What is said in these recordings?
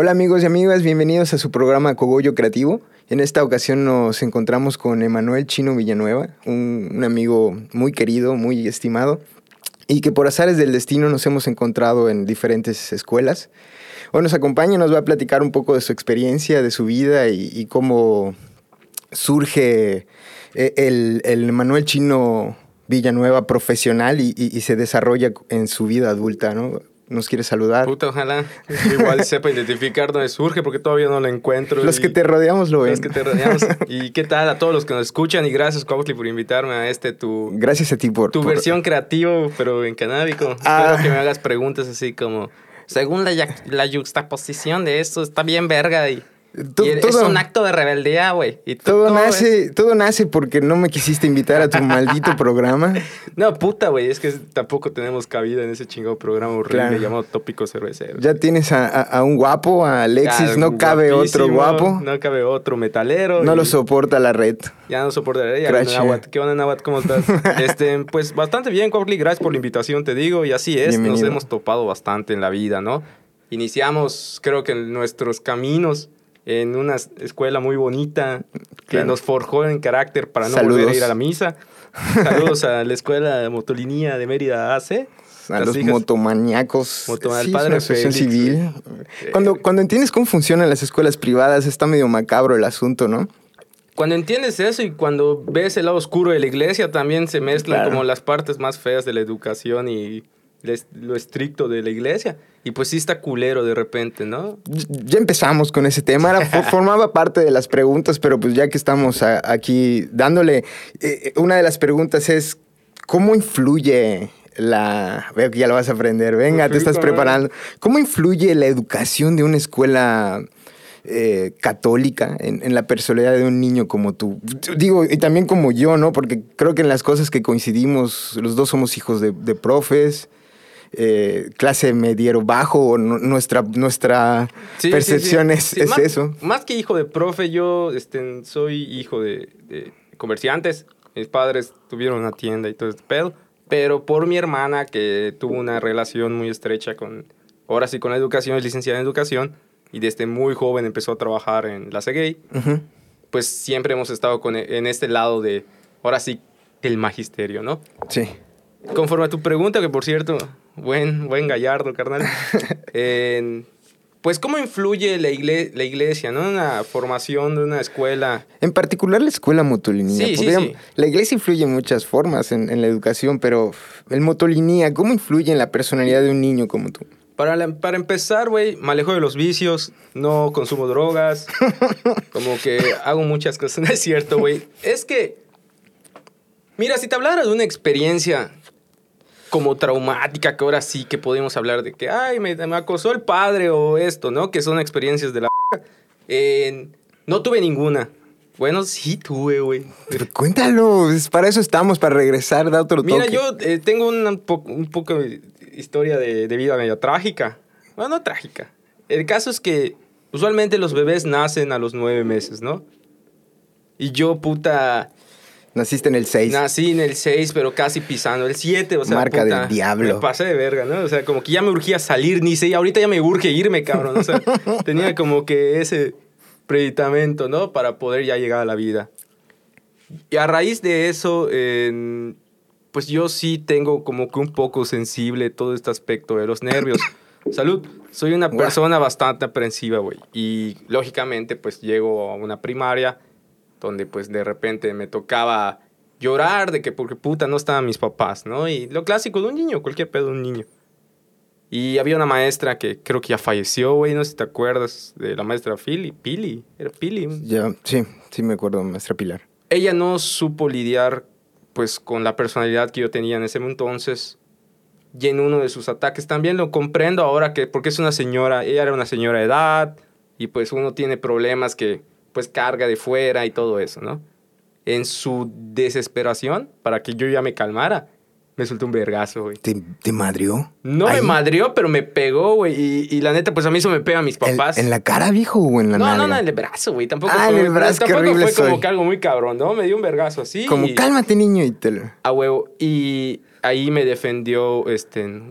Hola amigos y amigas, bienvenidos a su programa Cogollo Creativo. En esta ocasión nos encontramos con Emanuel Chino Villanueva, un amigo muy querido, muy estimado, y que por azares del destino nos hemos encontrado en diferentes escuelas. Hoy nos acompaña y nos va a platicar un poco de su experiencia, de su vida y cómo surge el Emanuel Chino Villanueva profesional y se desarrolla en su vida adulta, ¿no? ¿Nos quieres saludar? Puta, ojalá. Igual sepa identificar dónde surge, porque todavía no lo encuentro. Los que te rodeamos lo ven. Los que te rodeamos. Y qué tal a todos los que nos escuchan. Y gracias, Cuauhtli, por invitarme a tu... Gracias a ti por... Tu versión creativo, pero en canábico. Espero que me hagas preguntas así como... Según la yuxtaposición de esto, está bien verga y... Todo, es un acto de rebeldía, güey. Todo nace porque no me quisiste invitar a tu maldito programa. No, puta, güey. Es que tampoco tenemos cabida en ese chingado programa horrible llamado Tópicos Cerveceros. Ya tienes a un guapo, a Alexis. No cabe otro guapo. No cabe otro metalero. No lo soporta la red. Ya no soporta la red. ¿Qué onda, Nahuatl? ¿Cómo estás? Pues bastante bien, Cuauhtli. Gracias por la invitación, te digo. Y así es. Bienvenido. Nos hemos topado bastante en la vida, ¿no? Iniciamos, creo que en nuestros caminos... en una escuela muy bonita que nos forjó en carácter para no volver a ir a la misa. Saludos a la escuela de Motolinía de Mérida AC. A los motomaniacos. Sí, padre, es una asociación civil. Cuando entiendes cómo funcionan las escuelas privadas, está medio macabro el asunto, ¿no? Cuando entiendes eso y cuando ves el lado oscuro de la iglesia, también se mezclan como las partes más feas de la educación y... lo estricto de la iglesia. Y pues sí está culero de repente, ¿no? Ya empezamos con ese tema. Formaba parte de las preguntas, pero pues ya que estamos aquí dándole... una de las preguntas es, ¿cómo influye la... Veo que ya lo vas a aprender. Venga, te estás preparando. ¿Cómo influye la educación de una escuela... católica en la personalidad de un niño como tú? Digo, y también como yo, ¿no? Porque creo que en las cosas que coincidimos, los dos somos hijos de profes... clase mediero bajo, o nuestra sí, percepción sí, sí. Sí, es eso. Más que hijo de profe, yo soy hijo de comerciantes. Mis padres tuvieron una tienda y todo este pedo, pero por mi hermana, que tuvo una relación muy estrecha con la educación, es licenciada en educación, y desde muy joven empezó a trabajar en la CEGAY, uh-huh. Pues siempre hemos estado en este lado de, ahora sí, del magisterio, ¿no? Sí. Conforme a tu pregunta, que por cierto... Buen gallardo, carnal. Pues, ¿cómo influye la iglesia, ¿no? Una formación de una escuela. En particular, la escuela Motolinía. Sí. La iglesia influye en muchas formas en la educación, pero el Motolinía, ¿cómo influye en la personalidad de un niño como tú? Para empezar, güey, me alejo de los vicios, no consumo drogas, como que hago muchas cosas. No es cierto, güey. Es que, mira, si te hablara de una experiencia... como traumática, que ahora sí que podemos hablar de que, ay, me acosó el padre o esto, ¿no? Que son experiencias de la... no tuve ninguna. Bueno, sí tuve, güey. Pero cuéntalo, para eso estamos, para regresar, da otro toque. Mira, yo tengo un poco de historia de vida medio trágica. Bueno, no trágica. El caso es que usualmente los bebés nacen a los 9 meses, ¿no? Y yo, puta... Naciste en el 6. Nací en el 6, pero casi pisando el 7. O sea, marca puta, del diablo. Me pasé de verga, ¿no? O sea, como que ya me urgía salir, ni sé. Ahorita ya me urge irme, cabrón. O sea, tenía como que ese predicamento, ¿no? Para poder ya llegar a la vida. Y a raíz de eso, pues yo sí tengo como que un poco sensible todo este aspecto de los nervios. Salud. Soy una persona bastante aprensiva, güey. Y lógicamente, pues llego a una primaria... donde pues de repente me tocaba llorar de que porque puta no estaban mis papás, ¿no? Y lo clásico de un niño, cualquier pedo de un niño. Y había una maestra que creo que ya falleció, güey, no sé si te acuerdas de la maestra Pili, era Pili. Ya, sí me acuerdo, maestra Pilar. Ella no supo lidiar pues con la personalidad que yo tenía en ese entonces y en uno de sus ataques. También lo comprendo ahora que porque es una señora, ella era una señora de edad y pues uno tiene problemas que... pues carga de fuera y todo eso, ¿no? En su desesperación, para que yo ya me calmara, Me soltó un vergazo, güey. ¿Te madrió? No ahí me madrió, pero me pegó, güey. Y la neta, pues a mí eso me pega a mis papás. ¿En la cara, viejo, o en la nalga? No, en el brazo, güey. Tampoco en el brazo, tampoco horrible fue como que algo muy cabrón, ¿no? Me dio un vergazo así. Como, cálmate, niño, y te lo... A huevo. Y ahí me defendió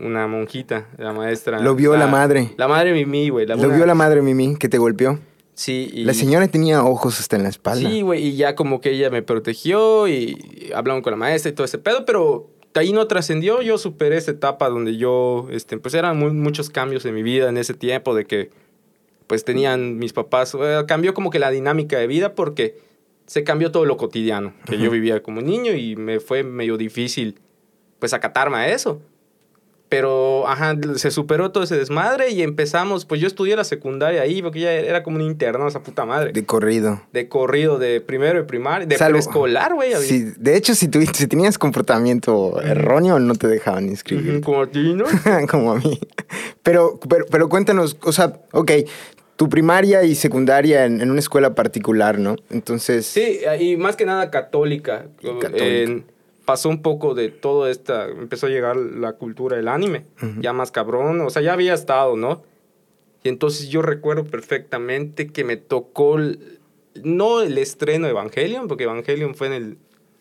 una monjita, la maestra. Lo vio la madre. La madre Mimi, güey. Lo vio la madre Mimi, que te golpeó. Sí, y... La señora tenía ojos hasta en la espalda. Sí, güey, y ya como que ella me protegió y hablaron con la maestra y todo ese pedo, pero ahí no trascendió. Yo superé esa etapa donde yo, pues eran muchos cambios en mi vida en ese tiempo, de que pues tenían mis papás, cambió como que la dinámica de vida porque se cambió todo lo cotidiano que yo vivía como niño y me fue medio difícil pues acatarme a eso. Pero, se superó todo ese desmadre y empezamos... Pues yo estudié la secundaria ahí, porque ya era como un internado, esa puta madre. De corrido, de primero y primaria, de preescolar, güey. Sí, de hecho, si tenías comportamiento erróneo, no te dejaban inscribir. Como a ti, ¿no? Como a mí. Pero cuéntanos, o sea, ok, tu primaria y secundaria en una escuela particular, ¿no? Entonces... Sí, y más que nada católica. Pasó un poco de todo esta... Empezó a llegar la cultura del anime. Ya más cabrón. O sea, ya había estado, ¿no? Y entonces yo recuerdo perfectamente que me tocó... No el estreno de Evangelion, porque Evangelion fue en el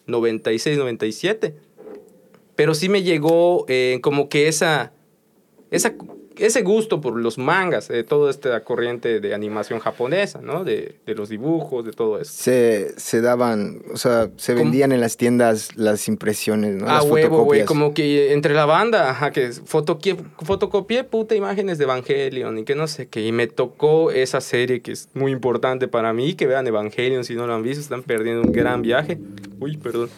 96, 97. Pero sí me llegó como que ese gusto por los mangas, toda esta corriente de animación japonesa, ¿no? De los dibujos, de todo eso. Se daban, o sea, se vendían en las tiendas las impresiones, ¿no? Las huevo, güey, como que entre la banda, que fotocopié puta imágenes de Evangelion y que no sé qué. Y me tocó esa serie que es muy importante para mí, que vean Evangelion, si no lo han visto, están perdiendo un gran viaje. Uy, perdón.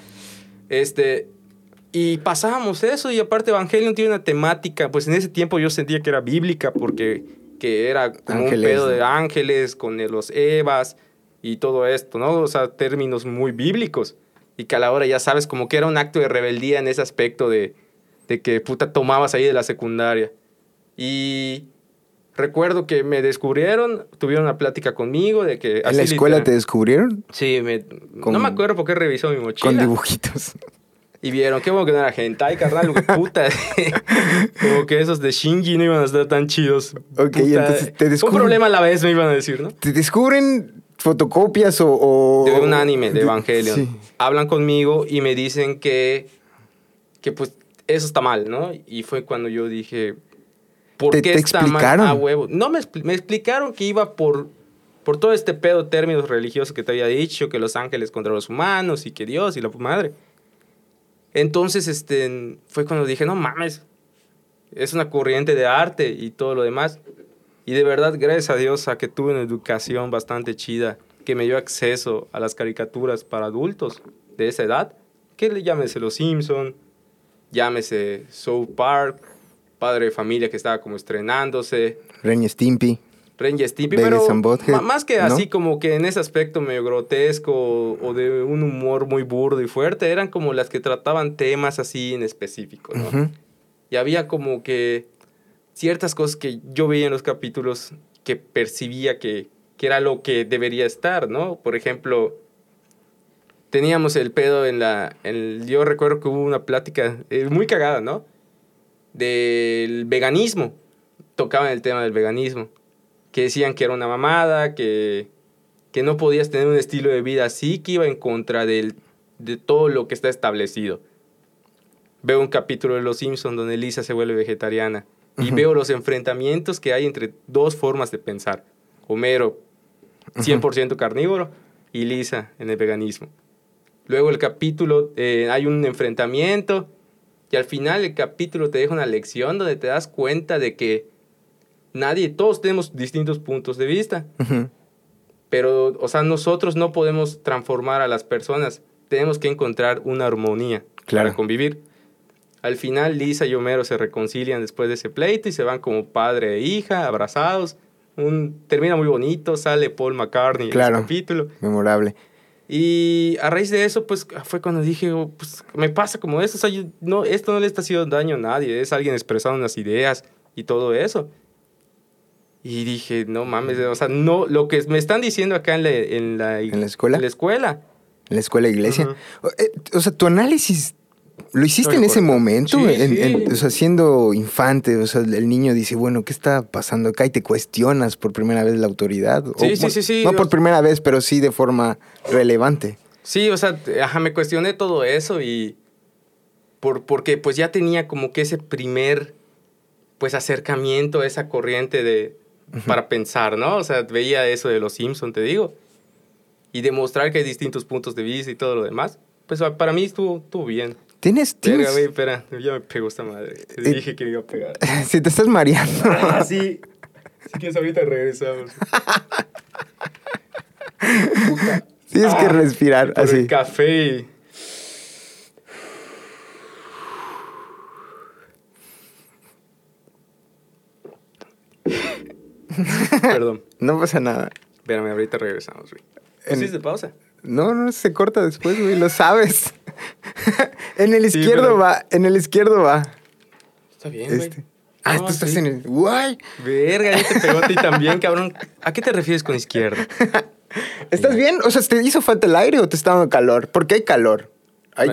Y pasábamos eso, y aparte Evangelion tiene una temática, pues en ese tiempo yo sentía que era bíblica, porque que era como ángeles, un pedo de ángeles con los Evas y todo esto, ¿no? O sea, términos muy bíblicos, y que a la hora ya sabes, como que era un acto de rebeldía en ese aspecto de que puta tomabas ahí de la secundaria. Y recuerdo que me descubrieron, tuvieron una plática conmigo de que... ¿En la escuela te descubrieron? Sí, no me acuerdo por qué revisó mi mochila. Con dibujitos. Y vieron, qué bueno que no era hentai, carnal, puta. Como que esos de Shinji no iban a estar tan chidos. Ok, puta. Entonces te descubren... Un problema a la vez, me iban a decir, ¿no? Te descubren fotocopias o... De un anime, de Evangelion. Sí. Hablan conmigo y me dicen que pues eso está mal, ¿no? Y fue cuando yo dije, ¿por qué está mal? A huevo. No, me explicaron que iba por todo este pedo términos religiosos que te había dicho, que los ángeles contra los humanos y que Dios y la madre... Entonces, fue cuando dije, no mames, es una corriente de arte y todo lo demás. Y de verdad, gracias a Dios a que tuve una educación bastante chida, que me dio acceso a las caricaturas para adultos de esa edad, que llámese Los Simpsons, llámese South Park, Padre de Familia que estaba como estrenándose. Ren y Stimpy, pero más que así, ¿no? Como que en ese aspecto medio grotesco o de un humor muy burdo y fuerte, eran como las que trataban temas así en específico, ¿no? Y había como que ciertas cosas que yo veía en los capítulos que percibía que era lo que debería estar, ¿no? Por ejemplo, teníamos el pedo yo recuerdo que hubo una plática muy cagada, ¿no? Del veganismo. Tocaban el tema del veganismo. Que decían que era una mamada, que no podías tener un estilo de vida así, que iba en contra de todo lo que está establecido. Veo un capítulo de Los Simpsons donde Lisa se vuelve vegetariana. Y veo los enfrentamientos que hay entre dos formas de pensar. Homero, 100% carnívoro, y Lisa en el veganismo. Luego el capítulo, hay un enfrentamiento, y al final el capítulo te deja una lección donde te das cuenta de que todos tenemos distintos puntos de vista. Pero, o sea, nosotros no podemos transformar a las personas. Tenemos que encontrar una armonía para convivir. Al final, Lisa y Homero se reconcilian después de ese pleito y se van como padre e hija, abrazados. Termina muy bonito, sale Paul McCartney en ese capítulo. Memorable. Y a raíz de eso, pues, fue cuando dije, pues, me pasa como eso. O sea, esto no le está haciendo daño a nadie. Es alguien expresando unas ideas y todo eso. Y dije, no mames, o sea, no, lo que me están diciendo acá en la escuela. En la escuela iglesia. O sea, tu análisis ¿Lo hiciste en ese momento? Sí, o sea, siendo infante, o sea, el niño dice, bueno, ¿qué está pasando acá? Y te cuestionas por primera vez la autoridad. Sí, o, sí, bueno, sí, sí. No por primera vez, pero sí de forma relevante. Sí, o sea, me cuestioné todo eso y... Porque pues ya tenía como que ese primer pues acercamiento a esa corriente de... Uh-huh. Para pensar, ¿no? O sea, veía eso de Los Simpsons, te digo. Y demostrar que hay distintos puntos de vista y todo lo demás. Pues para mí estuvo bien. ¿Tienes? Espera, ya me pegó esta madre. Te dije que me iba a pegar. Si te estás mareando. Ah, sí. Si quieres, ahorita regresamos. Puta. Tienes que respirar por así. El café. Perdón. No pasa nada. Espérame, ahorita regresamos, güey. ¿Hiciste pausa? No, se corta después, güey, lo sabes. En el izquierdo va. Está bien, güey. No, tú estás en el... ¡Guay! Verga, ya te pegó a ti también, cabrón. ¿A qué te refieres con izquierdo? ¿Estás bien? O sea, ¿te hizo falta el aire o te está dando calor? Porque hay calor. Me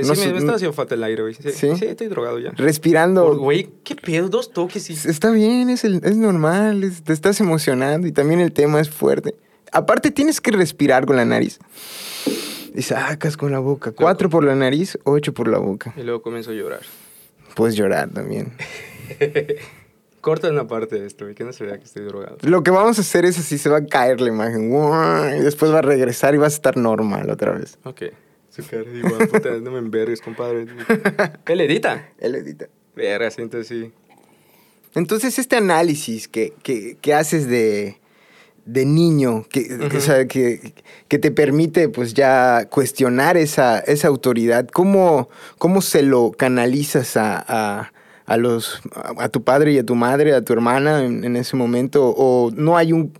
está haciendo falta el aire, güey. Sí, estoy drogado ya. Respirando. Güey, qué pedo, 2 toques. Y... Está bien, es normal, te estás emocionando y también el tema es fuerte. Aparte, tienes que respirar con la nariz. Y sacas con la boca. 4 por la nariz, 8 por la boca. Y luego comienzo a llorar. Puedes llorar también. Corta una parte de esto, güey, que no se vea que estoy drogado. Lo que vamos a hacer es así, se va a caer la imagen. Y después va a regresar y vas a estar normal otra vez. Ok. Su cara, igual, puta, no me envergues, compadre. Él edita. Verga, siento sí. Entonces, este análisis que haces de niño, uh-huh. O sea, que te permite, pues, ya cuestionar esa autoridad, ¿cómo se lo canalizas a tu padre y a tu madre, a tu hermana en ese momento? ¿O no hay un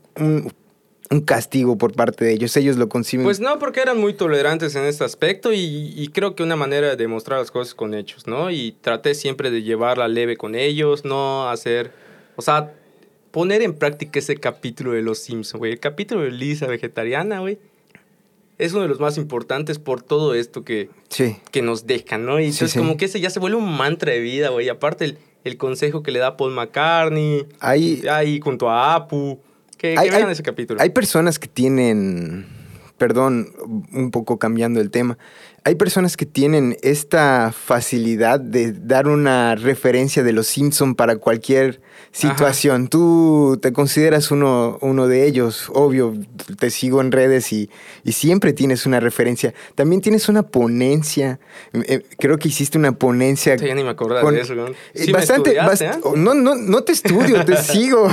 castigo por parte de ellos lo conciben? Pues no, porque eran muy tolerantes en este aspecto y creo que una manera de mostrar las cosas con hechos, ¿no? Y traté siempre de llevarla leve con ellos, no hacer... O sea, poner en práctica ese capítulo de Los Simpsons, güey. El capítulo de Lisa vegetariana, güey, es uno de los más importantes por todo esto que nos dejan, ¿no? Y entonces como que ese ya se vuelve un mantra de vida, güey. Aparte el consejo que le da Paul McCartney, ahí junto a Apu... Que vean ese capítulo. Hay personas que tienen, perdón, un poco cambiando el tema, hay personas que tienen esta facilidad de dar una referencia de Los Simpsons para cualquier situación. Ajá. Tú te consideras uno de ellos, obvio, te sigo en redes y siempre tienes una referencia. También tienes una ponencia, creo que hiciste una ponencia. Sí, ya ni me acordaba de eso. ¿No? Sí bastante, no te estudio, te sigo.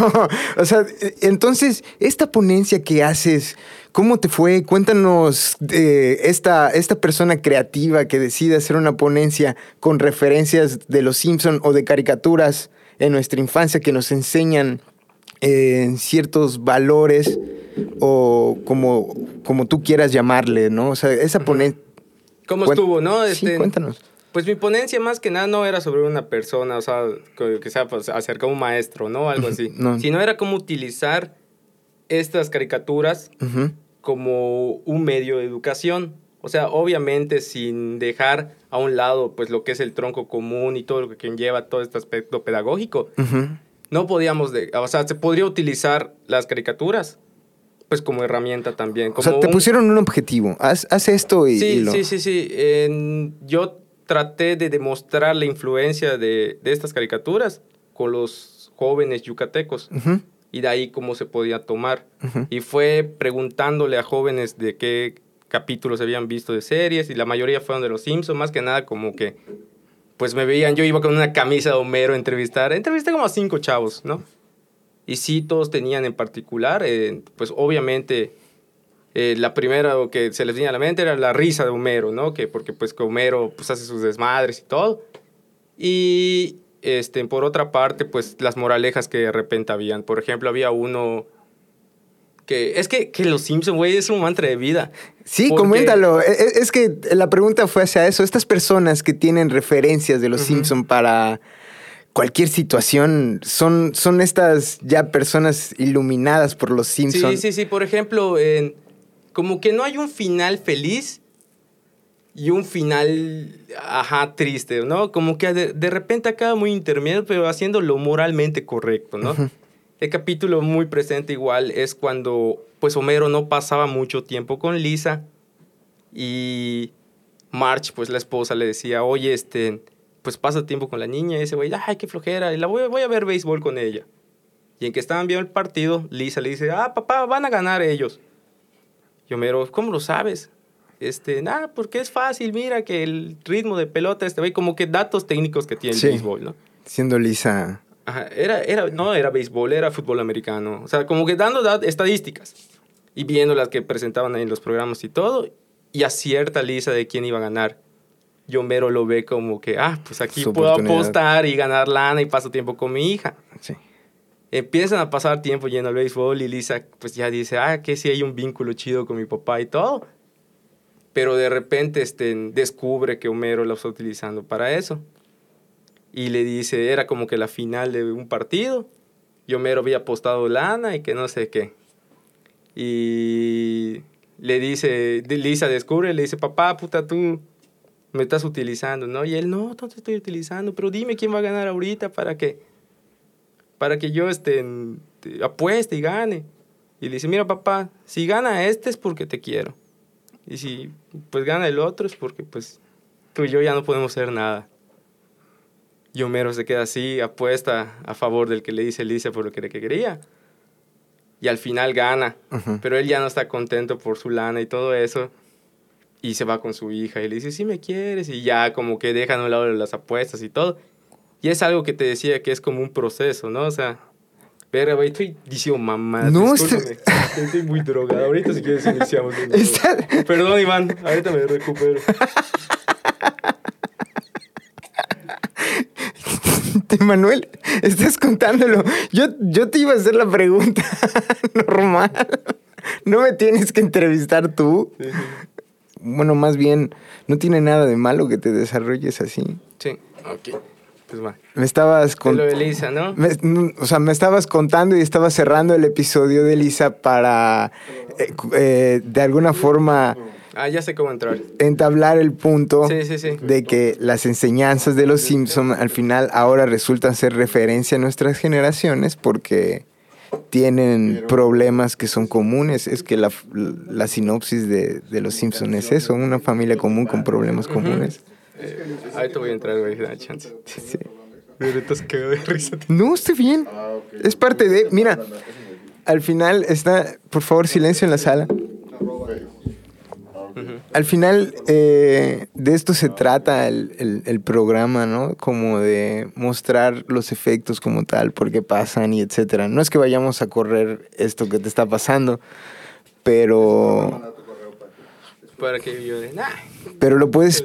O sea, entonces, esta ponencia que haces... ¿Cómo te fue? Cuéntanos de esta persona creativa que decide hacer una ponencia con referencias de Los Simpsons o de caricaturas en nuestra infancia que nos enseñan ciertos valores o como tú quieras llamarle, ¿no? O sea, esa ponencia... ¿Cómo estuvo, no? Sí, cuéntanos. Pues mi ponencia más que nada no era sobre una persona, o sea, que se acerca a un maestro, ¿no? Algo así. No. Sino era cómo utilizar estas caricaturas uh-huh. como un medio de educación. O sea, obviamente sin dejar a un lado pues lo que es el tronco común y todo lo que conlleva todo este aspecto pedagógico. Uh-huh. No podíamos... O sea, se podría utilizar las caricaturas pues como herramienta también. Como o sea, te pusieron un objetivo. Haz esto y... Sí. Yo traté de demostrar la influencia de estas caricaturas con los jóvenes yucatecos. Uh-huh. Y de ahí cómo se podía tomar. Uh-huh. Y fue preguntándole a jóvenes de qué capítulos habían visto de series, y la mayoría fueron de Los Simpsons, más que nada como que, pues me veían, yo iba con una camisa de Homero a entrevistar. Entrevisté como a 5 chavos, ¿no? Y sí, todos tenían en particular, pues obviamente, la primera que se les venía a la mente era la risa de Homero, ¿no? Porque pues que Homero pues, hace sus desmadres y todo. Y... por otra parte, pues, las moralejas que de repente habían. Por ejemplo, había uno que... Es que Los Simpsons, güey, es un mantra de vida. Sí, porque... coméntalo. Es que la pregunta fue hacia eso. Estas personas que tienen referencias de Los uh-huh. Simpsons para cualquier situación, son estas ya personas iluminadas por Los Simpsons. Sí. Por ejemplo, como que no hay un final feliz, y un final, ajá, triste, ¿no? Como que de repente acaba muy intermedio, pero haciendo lo moralmente correcto, ¿no? Uh-huh. El capítulo muy presente igual es cuando, pues, Homero no pasaba mucho tiempo con Lisa y Marge, pues, la esposa le decía, oye, pues, pasa tiempo con la niña. Y ese güey, ay, qué flojera, y la voy a ver béisbol con ella. Y en que estaban viendo el partido, Lisa le dice, ah, papá, van a ganar ellos. Y Homero, ¿cómo lo sabes? Nada, porque es fácil, mira que el ritmo de pelota, güey, como que datos técnicos que tiene, sí, el béisbol, ¿no? Siendo Lisa. Ajá, era béisbol, era fútbol americano. O sea, como que dando estadísticas y viendo las que presentaban ahí en los programas y todo, y acierta Lisa de quién iba a ganar. Y Homero lo ve como que, pues aquí puedo apostar y ganar lana y paso tiempo con mi hija. Sí. Empiezan a pasar tiempo yendo al béisbol y Lisa, pues, ya dice, que sí hay un vínculo chido con mi papá y todo. Pero de repente descubre que Homero la está utilizando para eso. Y le dice, era como que la final de un partido. Y Homero había apostado lana y que no sé qué. Y le dice, Lisa descubre, le dice, papá, puta, tú me estás utilizando, ¿no? Y él, no te estoy utilizando, pero dime quién va a ganar ahorita para que yo apueste y gane. Y le dice, mira, papá, si gana es porque te quiero. Y si, pues, gana el otro es porque, pues, tú y yo ya no podemos hacer nada. Y Homero se queda así, apuesta a favor del que le dice Lisa por lo que quería. Y al final gana. Uh-huh. Pero él ya no está contento por su lana y todo eso. Y se va con su hija y le dice, sí me quieres. Y ya como que dejan a un lado las apuestas y todo. Y es algo que te decía que es como un proceso, ¿no? O sea, pero, güey, estoy diciendo mamá. No, estoy muy drogado. Ahorita, si quieres, iniciamos. Perdón, Iván. Ahorita me recupero. Emanuel, estás contándolo. Yo te iba a hacer la pregunta normal. No me tienes que entrevistar tú. Sí. Bueno, más bien, no tiene nada de malo que te desarrolles así. Sí, ok. Pues va. Me estabas contando. Lo de Lisa, ¿no? Me estabas contando y estabas cerrando el episodio de Lisa para, de alguna forma. Ya sé cómo entrar. Entablar el punto, sí. De que las enseñanzas de los Simpsons al final ahora resultan ser referencia a nuestras generaciones porque tienen problemas que son comunes. Es que la sinopsis de los Simpsons es eso: una familia común con problemas comunes. Uh-huh. Ahí te voy a entrar, güey, da chance. Sí. No, estoy bien. Es parte de. Mira, al final está. Por favor, silencio en la sala. Al final, de esto se trata el programa, ¿no? Como de mostrar los efectos como tal, por qué pasan y etcétera. No es que vayamos a correr esto que te está pasando, pero. Para que yo de nada. Pero lo puedes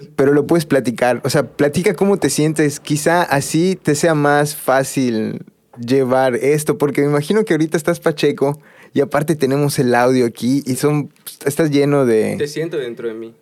platicar. O sea, platica cómo te sientes. Quizá así te sea más fácil llevar esto, porque me imagino que ahorita estás pacheco y aparte tenemos el audio aquí y estás lleno de. Te siento dentro de mí.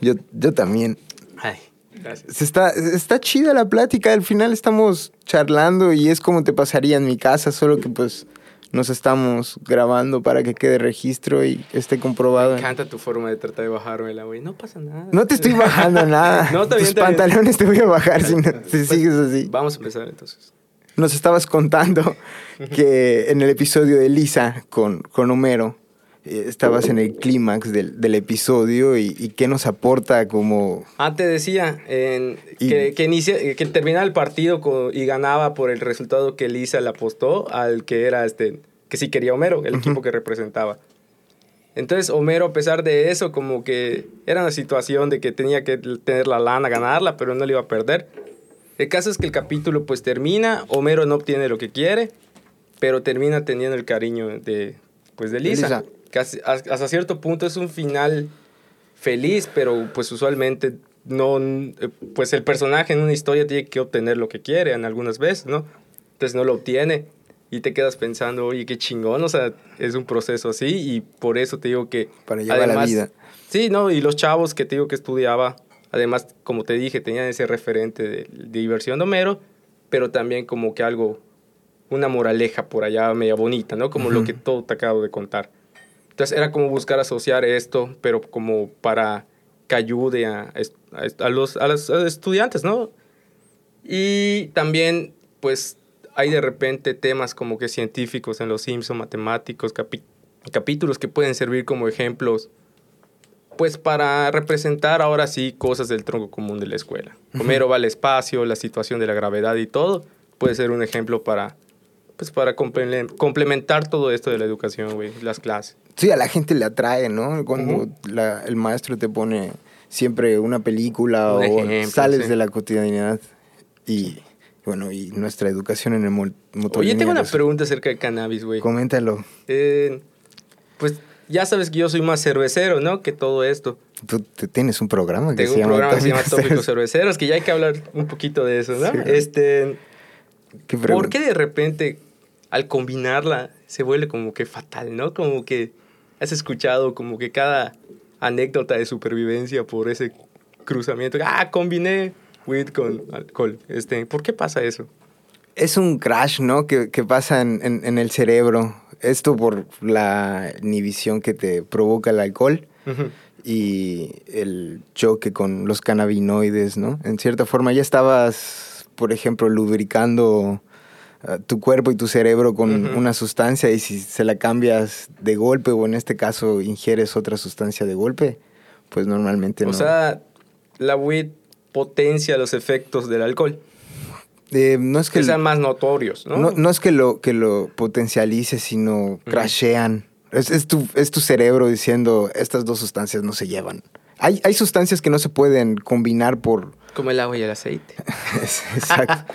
Yo también. Ay, gracias. Está chida la plática. Al final estamos charlando y es como te pasaría en mi casa, solo que pues. Nos estamos grabando para que quede registro y esté comprobado. Me encanta tu forma de tratar de bajármela, güey. No pasa nada. No te estoy bajando nada. No, tus pantalones te voy a bajar si no te sigues así. Vamos a empezar entonces. Nos estabas contando que en el episodio de Lisa con Homero estabas en el clímax del episodio y qué nos aporta como. Te decía que terminaba el partido y ganaba por el resultado que Lisa le apostó al que era que sí quería Homero, el equipo que representaba. Entonces Homero, a pesar de eso, como que era una situación de que tenía que tener la lana, ganarla, pero no le iba a perder. El caso es que el capítulo pues termina, Homero no obtiene lo que quiere, pero termina teniendo el cariño de Lisa. Que hasta cierto punto es un final feliz, pero pues usualmente no, pues el personaje en una historia tiene que obtener lo que quiere en algunas veces, ¿no? Entonces no lo obtiene y te quedas pensando, oye, qué chingón, o sea, es un proceso así y por eso te digo que. Para llevar además, la vida. Sí, ¿no? Y los chavos que te digo que estudiaba, además, como te dije, tenían ese referente de diversión de Homero, pero también como que algo, una moraleja por allá media bonita, ¿no? Como lo que todo te acabo de contar. Entonces era como buscar asociar esto, pero como para que ayude a los estudiantes, ¿no? Y también, pues, hay de repente temas como que científicos en Los Simpsons, matemáticos, capítulos que pueden servir como ejemplos, pues, para representar ahora sí cosas del tronco común de la escuela. Homero va al espacio, la situación de la gravedad y todo puede ser un ejemplo para... pues para complementar todo esto de la educación, güey, las clases. Sí, a la gente le atrae, ¿no? Cuando el maestro te pone siempre una película o ejemplo, sales de la cotidianidad. Y, bueno, y nuestra educación en el Motolinía. Oye, tengo una pregunta acerca del cannabis, güey. Coméntalo. Pues ya sabes que yo soy más cervecero, ¿no? Que todo esto. Tú tienes un programa que se llama Tópicos Cerveceros, que ya hay que hablar un poquito de eso, ¿no? Sí. ¿Por qué de repente... al combinarla, se vuelve como que fatal, ¿no? Como que has escuchado como que cada anécdota de supervivencia por ese cruzamiento. Ah, combiné weed con alcohol. ¿Por qué pasa eso? Es un crash, ¿no? Que pasa en el cerebro. Esto por la inhibición que te provoca el alcohol y el choque con los cannabinoides, ¿no? En cierta forma ya estabas, por ejemplo, lubricando... tu cuerpo y tu cerebro con una sustancia, y si se la cambias de golpe, o en este caso ingieres otra sustancia de golpe, pues normalmente no. O sea, la weed potencia los efectos del alcohol. No es que sean más notorios, ¿no? No es que lo potencialice, sino crashean. Es tu cerebro diciendo, estas dos sustancias no se llevan. Hay sustancias que no se pueden combinar por... como el agua y el aceite. Exacto.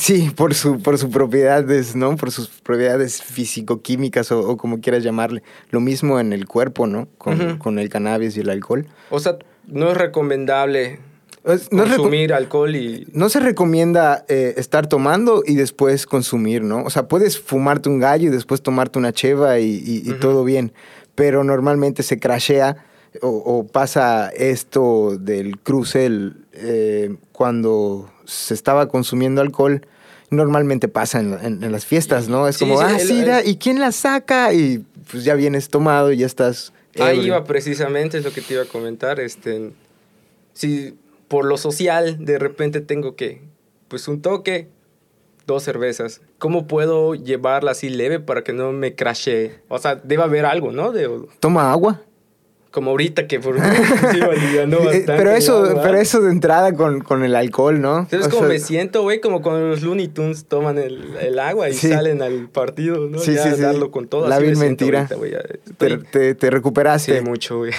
Sí, por sus propiedades, ¿no? Por sus propiedades físico-químicas o como quieras llamarle. Lo mismo en el cuerpo, ¿no? Con el cannabis y el alcohol. O sea, no es recomendable consumir alcohol y... No se recomienda estar tomando y después consumir, ¿no? O sea, puedes fumarte un gallo y después tomarte una cheva y todo bien. Pero normalmente se crashea. O pasa esto del cruce cuando se estaba consumiendo alcohol. Normalmente pasa en las fiestas, ¿no? Es ¿y quién la saca? Y pues ya vienes tomado y ya estás... Ahí iba precisamente, es lo que te iba a comentar. Si por lo social de repente tengo que, pues un toque, 2 cervezas. ¿Cómo puedo llevarla así leve para que no me crashee? O sea, debe haber algo, ¿no? Toma agua. Como ahorita que por alivianó bastante. Pero eso de entrada con el alcohol, ¿no? ¿Sabes cómo me siento, güey? Como cuando los Looney Tunes toman el agua y salen al partido, ¿no? Sí, sí. Darlo con todo. La vil mentira. Te recuperaste. Sí, mucho, güey.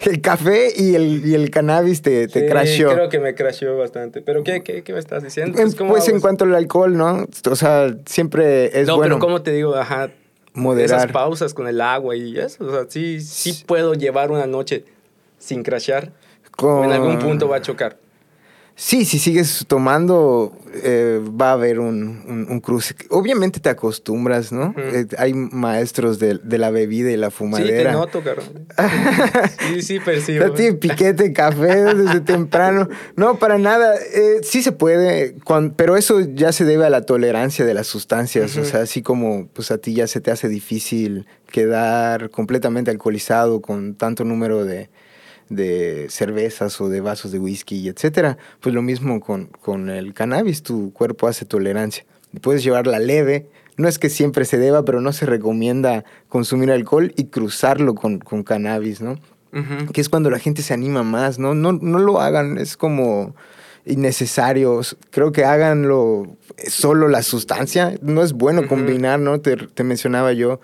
El café y el cannabis te crasheó. Creo que me crasheó bastante. ¿Pero qué me estás diciendo? Pues en cuanto al alcohol, ¿no? O sea, siempre es bueno. No, pero ¿cómo te digo? Ajá. Moderar. Esas pausas con el agua y eso. O sea, sí puedo llevar una noche sin crashear. O en algún punto va a chocar. Sí, si sigues tomando, va a haber un cruce. Obviamente te acostumbras, ¿no? Hay maestros de la bebida y la fumadera. Sí, te noto, cabrón. Sí, percibo. No tiene piquete café desde temprano. No, para nada. Sí se puede, pero eso ya se debe a la tolerancia de las sustancias. O sea, así como pues a ti ya se te hace difícil quedar completamente alcoholizado con tanto número de cervezas o de vasos de whisky, etcétera. Pues lo mismo con el cannabis, tu cuerpo hace tolerancia. Puedes llevarla leve, no es que siempre se deba, pero no se recomienda consumir alcohol y cruzarlo con cannabis, ¿no? Que es cuando la gente se anima más, ¿no? No lo hagan, es como innecesario. Creo que háganlo solo la sustancia. No es bueno combinar, ¿no? Te mencionaba yo.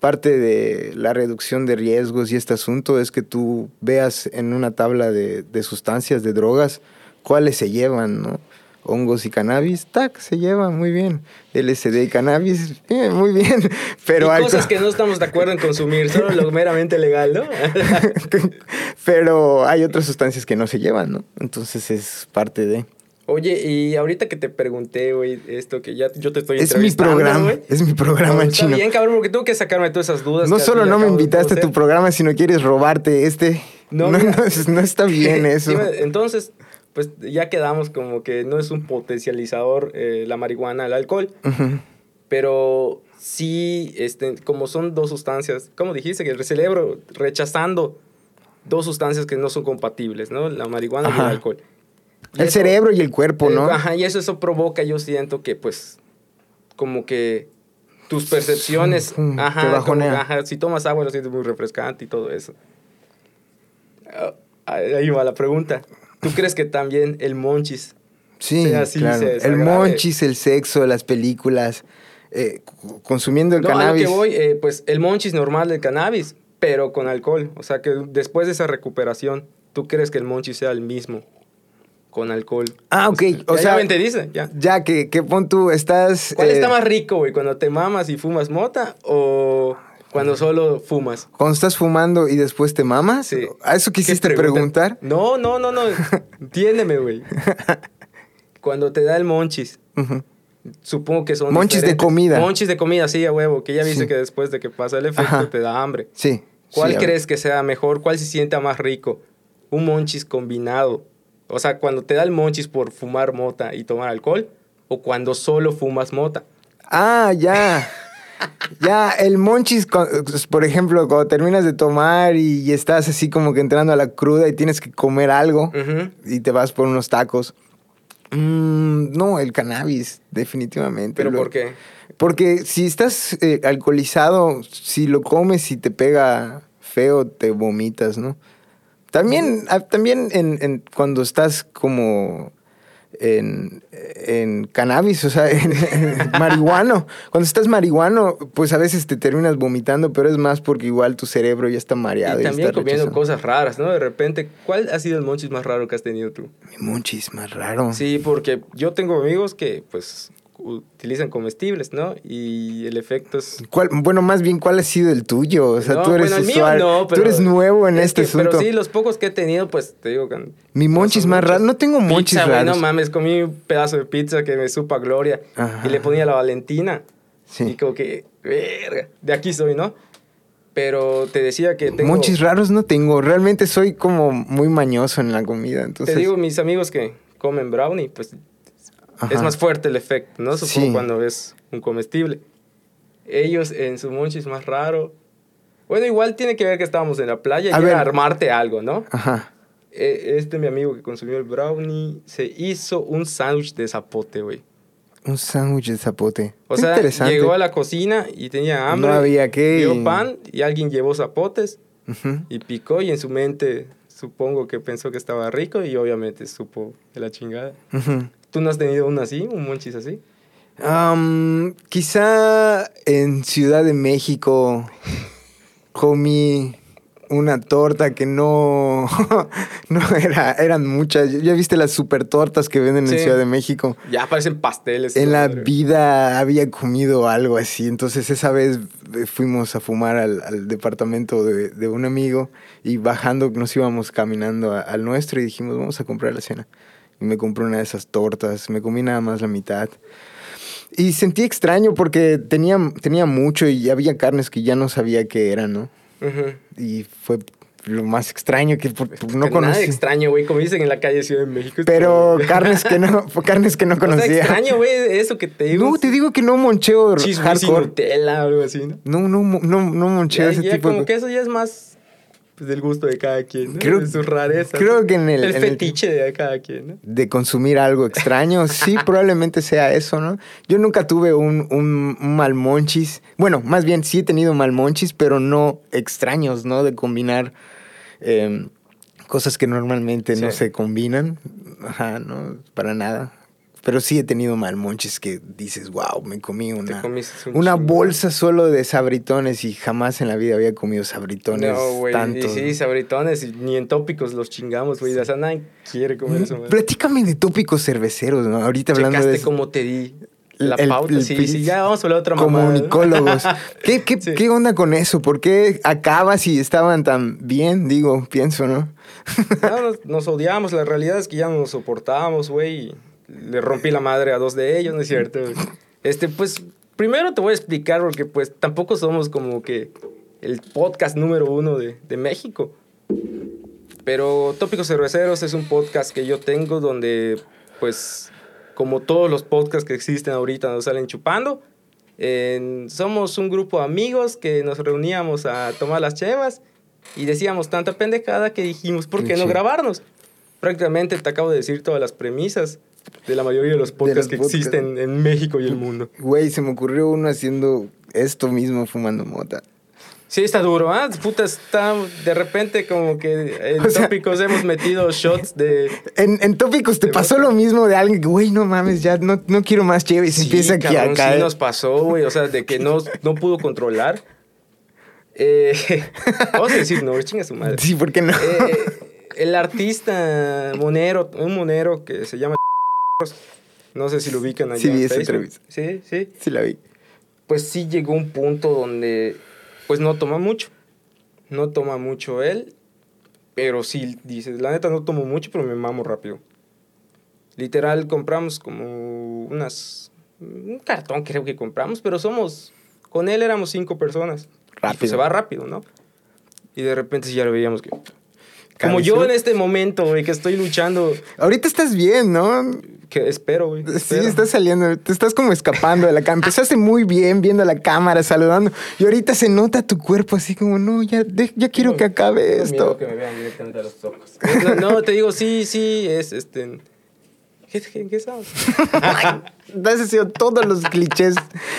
Parte de la reducción de riesgos y este asunto es que tú veas en una tabla de sustancias, de drogas, cuáles se llevan, ¿no? Hongos y cannabis, ¡tac! Se llevan, muy bien. LSD y cannabis, muy bien. Pero hay cosas que no estamos de acuerdo en consumir, solo lo meramente legal, ¿no? Pero hay otras sustancias que no se llevan, ¿no? Entonces es parte de... Oye, y ahorita que te pregunté, güey, esto que ya yo te estoy entrevistando, Es mi programa, en chino. Está bien, cabrón, porque tengo que sacarme todas esas dudas. No solo no me invitaste a tu programa, sino quieres robarte este. No está bien eso. Entonces, pues ya quedamos como que no es un potencializador la marihuana, el alcohol. Pero sí, como son dos sustancias, como dijiste, que el cerebro rechazando dos sustancias que no son compatibles, ¿no? La marihuana y el alcohol. Y el cerebro y el cuerpo, ¿no? Ajá, y eso provoca, yo siento que, pues, como que tus percepciones... Te bajonea. Como, si tomas agua lo sientes muy refrescante y todo eso. Ahí va la pregunta. ¿Tú crees que también el monchis... Sí, claro. El monchis, el sexo, las películas, consumiendo el cannabis. A lo que voy, pues el monchis normal del cannabis, pero con alcohol. O sea, que después de esa recuperación, ¿tú crees que el monchis sea el mismo con alcohol? Ah, ok. O sea, ya te dice, ya. Ya, que pon tú, estás... ¿Cuál está más rico, güey? ¿Cuando te mamas y fumas mota o cuando solo fumas? ¿Cuando estás fumando y después te mamas? Sí. ¿A eso quisiste preguntar? No. Entiéndeme, güey. Cuando te da el monchis, supongo que son monchis diferentes. De comida. Monchis de comida, sí, a huevo. Que ya viste que después de que pasa el efecto te da hambre. Sí. ¿Cuál crees que sea mejor? ¿Cuál se sienta más rico? Un monchis combinado. O sea, cuando te da el monchis por fumar mota y tomar alcohol, o cuando solo fumas mota. Ah, ya. Ya, el monchis, por ejemplo, cuando terminas de tomar y estás así como que entrando a la cruda y tienes que comer algo y te vas por unos tacos. No, el cannabis, definitivamente. ¿Pero por qué? Porque si estás alcoholizado, si lo comes y te pega feo, te vomitas, ¿no? También cuando estás como en cannabis, o sea, en marihuano. Cuando estás marihuano, pues a veces te terminas vomitando, pero es más porque igual tu cerebro ya está mareado. Y también comiendo cosas raras, ¿no? De repente, ¿cuál ha sido el monchis más raro que has tenido tú? Mi monchis más raro. Sí, porque yo tengo amigos que, pues, utilizan comestibles, ¿no? Y el efecto es... Bueno, más bien, ¿cuál ha sido el tuyo? O sea, no, tú eres usual. No, tú eres nuevo en este asunto. Pero sí, los pocos que he tenido, pues, te digo... Mi monchis más raro... No tengo monchis raros. Pizza, güey, no mames. Comí un pedazo de pizza que me supa gloria. Ajá. Y le ponía la Valentina. Sí. Y como que... Verga, de aquí soy, ¿no? Pero te decía que tengo... Monchis raros no tengo. Realmente soy como muy mañoso en la comida, entonces... Te digo, mis amigos que comen brownie, pues... Ajá. Es más fuerte el efecto, ¿no? Supongo cuando es un comestible. Ellos en su monchis más raro... Bueno, igual tiene que ver que estábamos en la playa y era armarte algo, ¿no? Ajá. Mi amigo que consumió el brownie, se hizo un sándwich de zapote, güey. Un sándwich de zapote. O sea, llegó a la cocina y tenía hambre. No había qué. Dio pan y alguien llevó zapotes y picó y en su mente supongo que pensó que estaba rico y obviamente supo de la chingada. ¿Tú no has tenido un así, un monchis así? Quizá en Ciudad de México comí una torta que eran muchas. ¿Ya viste las super tortas que venden en Ciudad de México? Ya parecen pasteles. En la vida había comido algo así. Entonces esa vez fuimos a fumar al departamento de un amigo y bajando nos íbamos caminando al nuestro y dijimos, vamos a comprar la cena. Y me compré una de esas tortas, me comí nada más la mitad. Y sentí extraño porque tenía mucho y había carnes que ya no sabía qué eran, ¿no? Y fue lo más extraño que no conocía. Nada extraño, güey, como dicen en la calle de Ciudad de México. Pero carnes que no conocía. O sea, extraño, güey, eso que te digo. No, te digo que no moncheo hardcore. Sin Nutella o algo así, ¿no? No moncheo ese tipo. Como que eso ya es más... Pues del gusto de cada quien, ¿no? De sus rarezas. Creo que en el fetiche de cada quien, ¿no? De consumir algo extraño. Sí, probablemente sea eso, ¿no? Yo nunca tuve un mal monchis. Bueno, más bien sí he tenido mal monchis, pero no extraños, ¿no? De combinar cosas que normalmente no se combinan. Ajá, no, para nada. Pero sí he tenido mal monchis que dices, wow, me comí una bolsa solo de sabritones y jamás en la vida había comido sabritones tanto. Sí, sabritones, ni en Tópicos los chingamos, güey. O sea, nadie quiere comer eso. Man. Platícame de Tópicos Cerveceros, ¿no? Ahorita hablando de eso. Como te di la pauta. Sí, ya vamos a hablar de otra mamada. Comunicólogos. ¿Qué onda con eso? ¿Por qué acabas si estaban tan bien? Digo, pienso, ¿no? Nos odiamos. La realidad es que ya no nos soportábamos, güey. Le rompí la madre a dos de ellos, ¿no es cierto? Pues, primero te voy a explicar porque, pues, tampoco somos como que el podcast número uno de México. Pero Tópicos Cerveceros es un podcast que yo tengo donde, pues, como todos los podcasts que existen ahorita nos salen chupando. Somos un grupo de amigos que nos reuníamos a tomar las chevas Y decíamos tanta pendejada que dijimos, ¿por qué no grabarnos? Prácticamente te acabo de decir todas las premisas de la mayoría de los podcasts que existen en México y el mundo. Güey, se me ocurrió uno haciendo esto mismo, fumando mota. Sí, está duro, ¿ah? ¿Eh? Puta, está... De repente como que en Tópicos hemos metido shots de... En Tópicos te pasó lo mismo de alguien que, güey, no mames, ya no quiero más chévere. Sí, empieza aquí a caer. Sí, nos pasó, güey, o sea, de que no pudo controlar. Vamos a decir, no, chinga su madre. Sí, ¿por qué no? El artista monero, un monero que se llama... No sé si lo ubican allá. Sí, vi esa entrevista. Sí, sí. Sí la vi. Pues sí llegó un punto donde... Pues no toma mucho él, pero sí, dices, la neta no tomo mucho, pero me mamo rápido. Literal, compramos como un cartón creo que compramos, pero con él éramos 5 personas. Rápido. Pues se va rápido, ¿no? Y de repente sí ya lo veíamos que... Como yo en este momento, güey, que estoy luchando. Ahorita estás bien, ¿no? Que espero, güey. Sí, estás saliendo. Te estás como escapando de la cámara. Empezaste muy bien viendo la cámara, saludando. Y ahorita se nota tu cuerpo así como, no, ya quiero que acabe esto. Miedo que me vean directamente a los ojos. No, te digo, sí, es este... ¿Qué sabes? Has sido todos los clichés.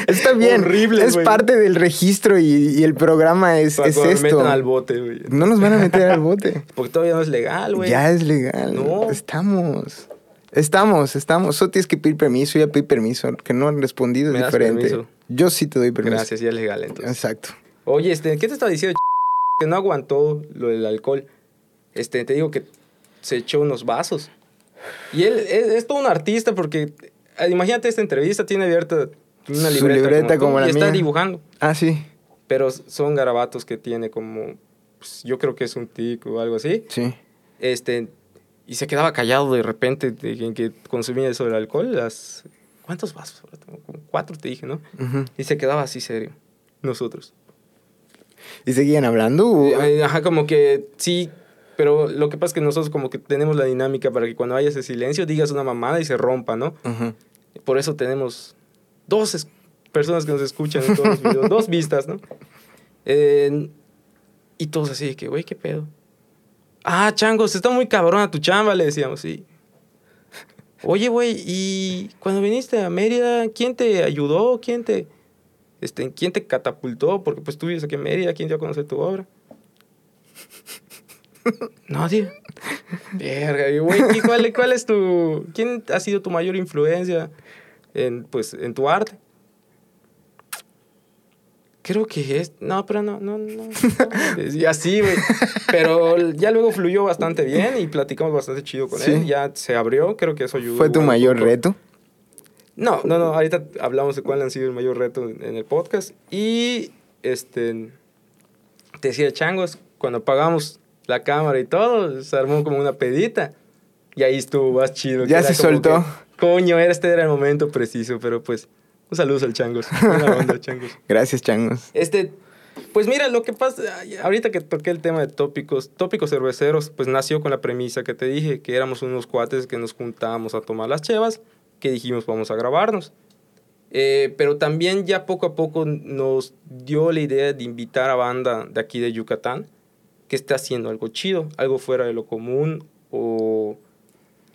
Está bien. Horrible, es parte del registro y el programa es esto. No nos metan al bote, güey. No nos van a meter al bote. Porque todavía no es legal, güey. Ya es legal. No. Estamos. Solo tienes que pedir permiso. Ya pedí permiso. Que no han respondido es diferente. Permiso. Yo sí te doy permiso. Gracias, ya es legal, entonces. Exacto. Oye, ¿qué te estaba diciendo? Que no aguantó lo del alcohol. Te digo que se echó unos vasos. Y él es todo un artista porque, imagínate, esta entrevista tiene abierta una libreta como la mía. Y está dibujando. Ah, sí. Pero son garabatos que tiene como, pues, yo creo que es un tic o algo así. Sí. Y se quedaba callado de repente en que consumía eso del alcohol. ¿Cuántos vasos? Como 4 te dije, ¿no? Uh-huh. Y se quedaba así serio, nosotros. ¿Y seguían hablando? Ajá, como que sí... Pero lo que pasa es que nosotros como que tenemos la dinámica para que cuando haya ese silencio digas una mamada y se rompa, ¿no? Uh-huh. Por eso tenemos 2 personas que nos escuchan en todos los videos, 2 vistas, ¿no? Y todos así de que, güey, ¿qué pedo? Ah, changos, está muy cabrona tu chamba, le decíamos, sí. Oye, güey, ¿y cuando viniste a Mérida, quién te ayudó? ¿Quién te catapultó? Porque pues tú vives aquí en Mérida, ¿quién te va a conocer tu obra? Nadie. Verga, güey, ¿cuál es tu... ¿Quién ha sido tu mayor influencia en tu arte? Creo que es... No, pero no. Y así, güey. Pero ya luego fluyó bastante bien y platicamos bastante chido con él. Ya se abrió, creo que eso ayudó. ¿Fue tu mayor reto? No. Ahorita hablamos de cuál han sido el mayor reto en el podcast. Y, te decía, changos, cuando pagamos... la cámara y todo, se armó como una pedita. Y ahí estuvo más chido. Ya se soltó. Coño, este era el momento preciso, pero pues, un saludo al Changos. Buena onda, Changos. Gracias, Changos. Pues mira, lo que pasa, ahorita que toqué el tema de tópicos cerveceros, pues nació con la premisa que te dije, que éramos unos cuates que nos juntábamos a tomar las chevas, que dijimos, vamos a grabarnos. Pero también ya poco a poco nos dio la idea de invitar a banda de aquí de Yucatán, que esté haciendo algo chido, algo fuera de lo común o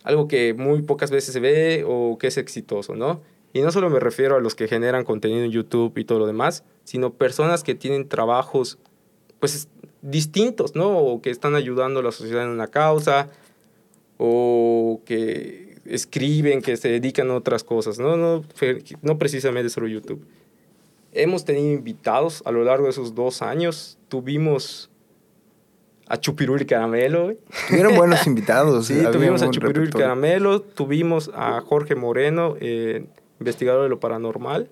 algo que muy pocas veces se ve o que es exitoso, ¿no? Y no solo me refiero a los que generan contenido en YouTube y todo lo demás, sino personas que tienen trabajos, pues, distintos, ¿no? O que están ayudando a la sociedad en una causa o que escriben, que se dedican a otras cosas, ¿no? No precisamente solo YouTube. Hemos tenido invitados a lo largo de esos 2 años. Tuvimos... a Chupirú y Caramelo, güey. Tuvieron buenos invitados. Sí, tuvimos a Chupirú y Caramelo, tuvimos a Jorge Moreno, investigador de lo paranormal.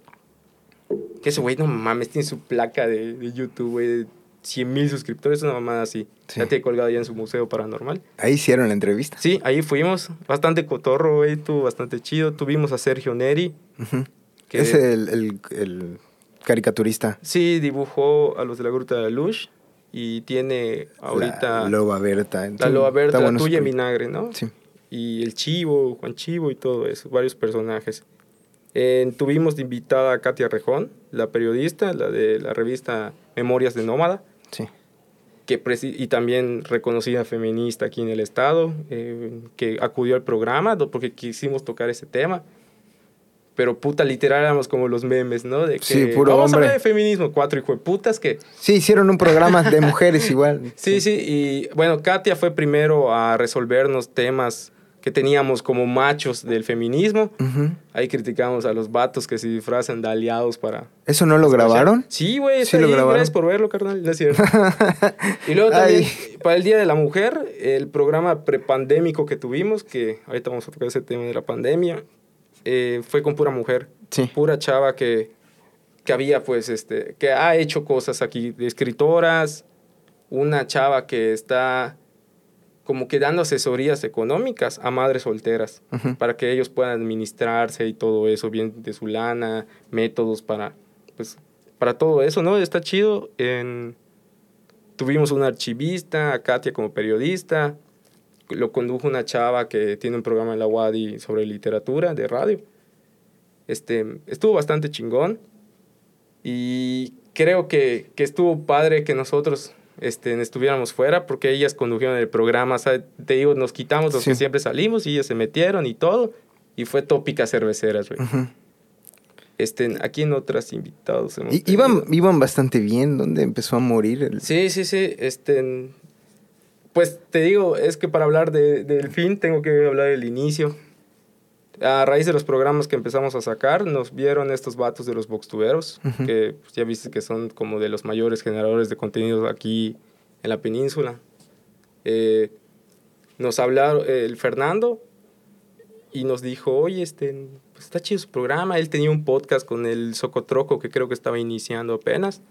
Que ese güey, no mames, tiene su placa de YouTube, güey, de 100,000 suscriptores, una mamada así. Sí. Ya te he colgado ya en su museo paranormal. Ahí hicieron la entrevista. Sí, ahí fuimos. Bastante cotorro, güey, estuvo bastante chido. Tuvimos a Sergio Neri. Uh-huh. Que es el caricaturista. Sí, dibujó a los de la Gruta de la Luz. Y tiene ahorita... La Loba Berta. La Loba Berta, bueno, tuya y Minagre, ¿no? Sí. Y el Chivo, Juan Chivo y todo eso, varios personajes. Tuvimos de invitada a Katia Rejón, la periodista, la de la revista Memorias de Nómada. Sí. y también reconocida feminista aquí en el estado, que acudió al programa porque quisimos tocar ese tema. Pero puta, literal, éramos como los memes, ¿no? De que, sí, puro vamos hombre. A hablar de feminismo, 4 hijueputas que... Sí, hicieron un programa de mujeres igual. Sí, y bueno, Katia fue primero a resolvernos temas que teníamos como machos del feminismo. Uh-huh. Ahí criticamos a los vatos que se disfrazan de aliados para... ¿Eso no lo grabaron? Sí, güey, sí, gracias por verlo, carnal, no es cierto. Y luego también, para el Día de la Mujer, el programa prepandémico que tuvimos, que ahorita vamos a tocar ese tema de la pandemia... fue con pura mujer, sí. Pura chava que había, pues, que ha hecho cosas aquí, de escritoras, una chava que está como que dando asesorías económicas a madres solteras, uh-huh, para que ellos puedan administrarse y todo eso, bien de su lana, métodos para, pues, para todo eso, ¿no? Está chido. Tuvimos una archivista, a Katia como periodista. Lo condujo una chava que tiene un programa en la UADI sobre literatura de radio. Estuvo bastante chingón. Y creo que estuvo padre que nosotros estuviéramos fuera, porque ellas condujeron el programa. O sea, te digo, nos quitamos los, sí, que siempre salimos, y ellas se metieron y todo. Y fue Tópicas Cerveceras, güey. Uh-huh. Aquí en otras invitados hemos iban bastante bien, donde empezó a morir el... Sí. Pues te digo, es que para hablar del fin tengo que hablar del inicio. A raíz de los programas que empezamos a sacar, nos vieron estos vatos de los Boxtuberos, uh-huh, que pues, ya viste que son como de los mayores generadores de contenidos aquí en la península. Nos hablaron el Fernando y nos dijo, oye, pues está chido su programa. Él tenía un podcast con el Socotroco que creo que estaba iniciando apenas.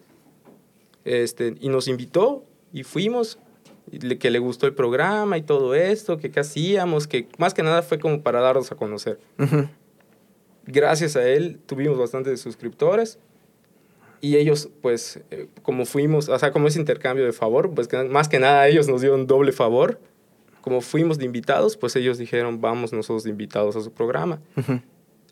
Y nos invitó y fuimos. Que le gustó el programa y todo esto, que hacíamos, que más que nada fue como para darnos a conocer. Uh-huh. Gracias a él tuvimos bastantes suscriptores y ellos, pues, como fuimos, o sea, como ese intercambio de favor, pues más que nada ellos nos dieron doble favor. Como fuimos de invitados, pues ellos dijeron, vamos nosotros de invitados a su programa. Uh-huh.